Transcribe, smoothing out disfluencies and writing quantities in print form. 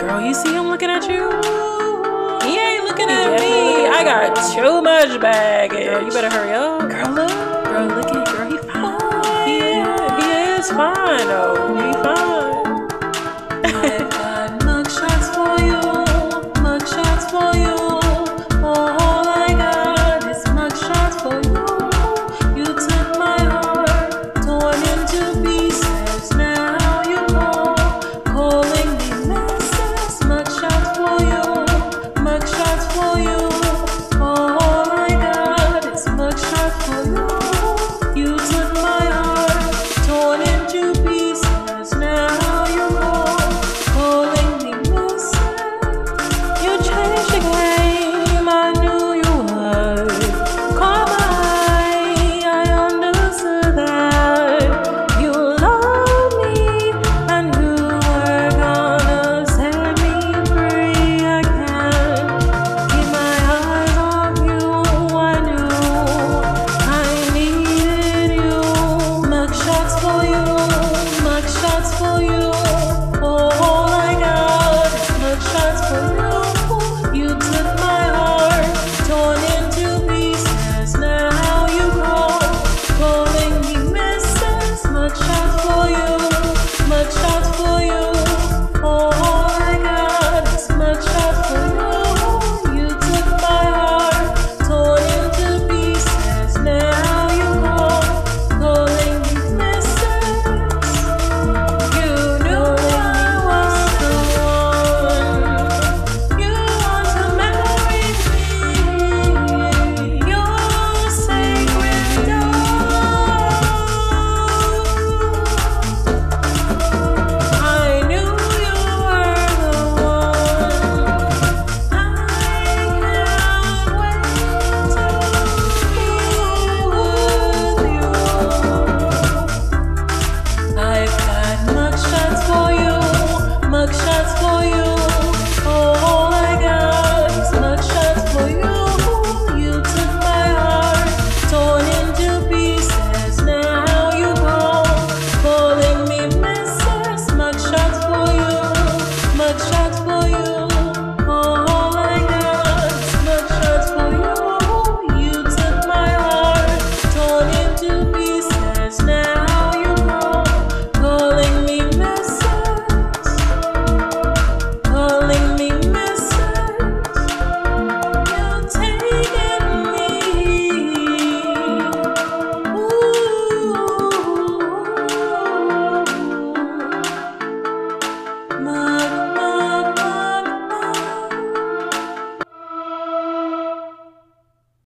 Girl, you see him looking at you? He ain't looking at me. I got too much baggage. Girl, you better hurry up. Girl, look. Girl, look at him. Girl, he fine. He is fine, though. He fine.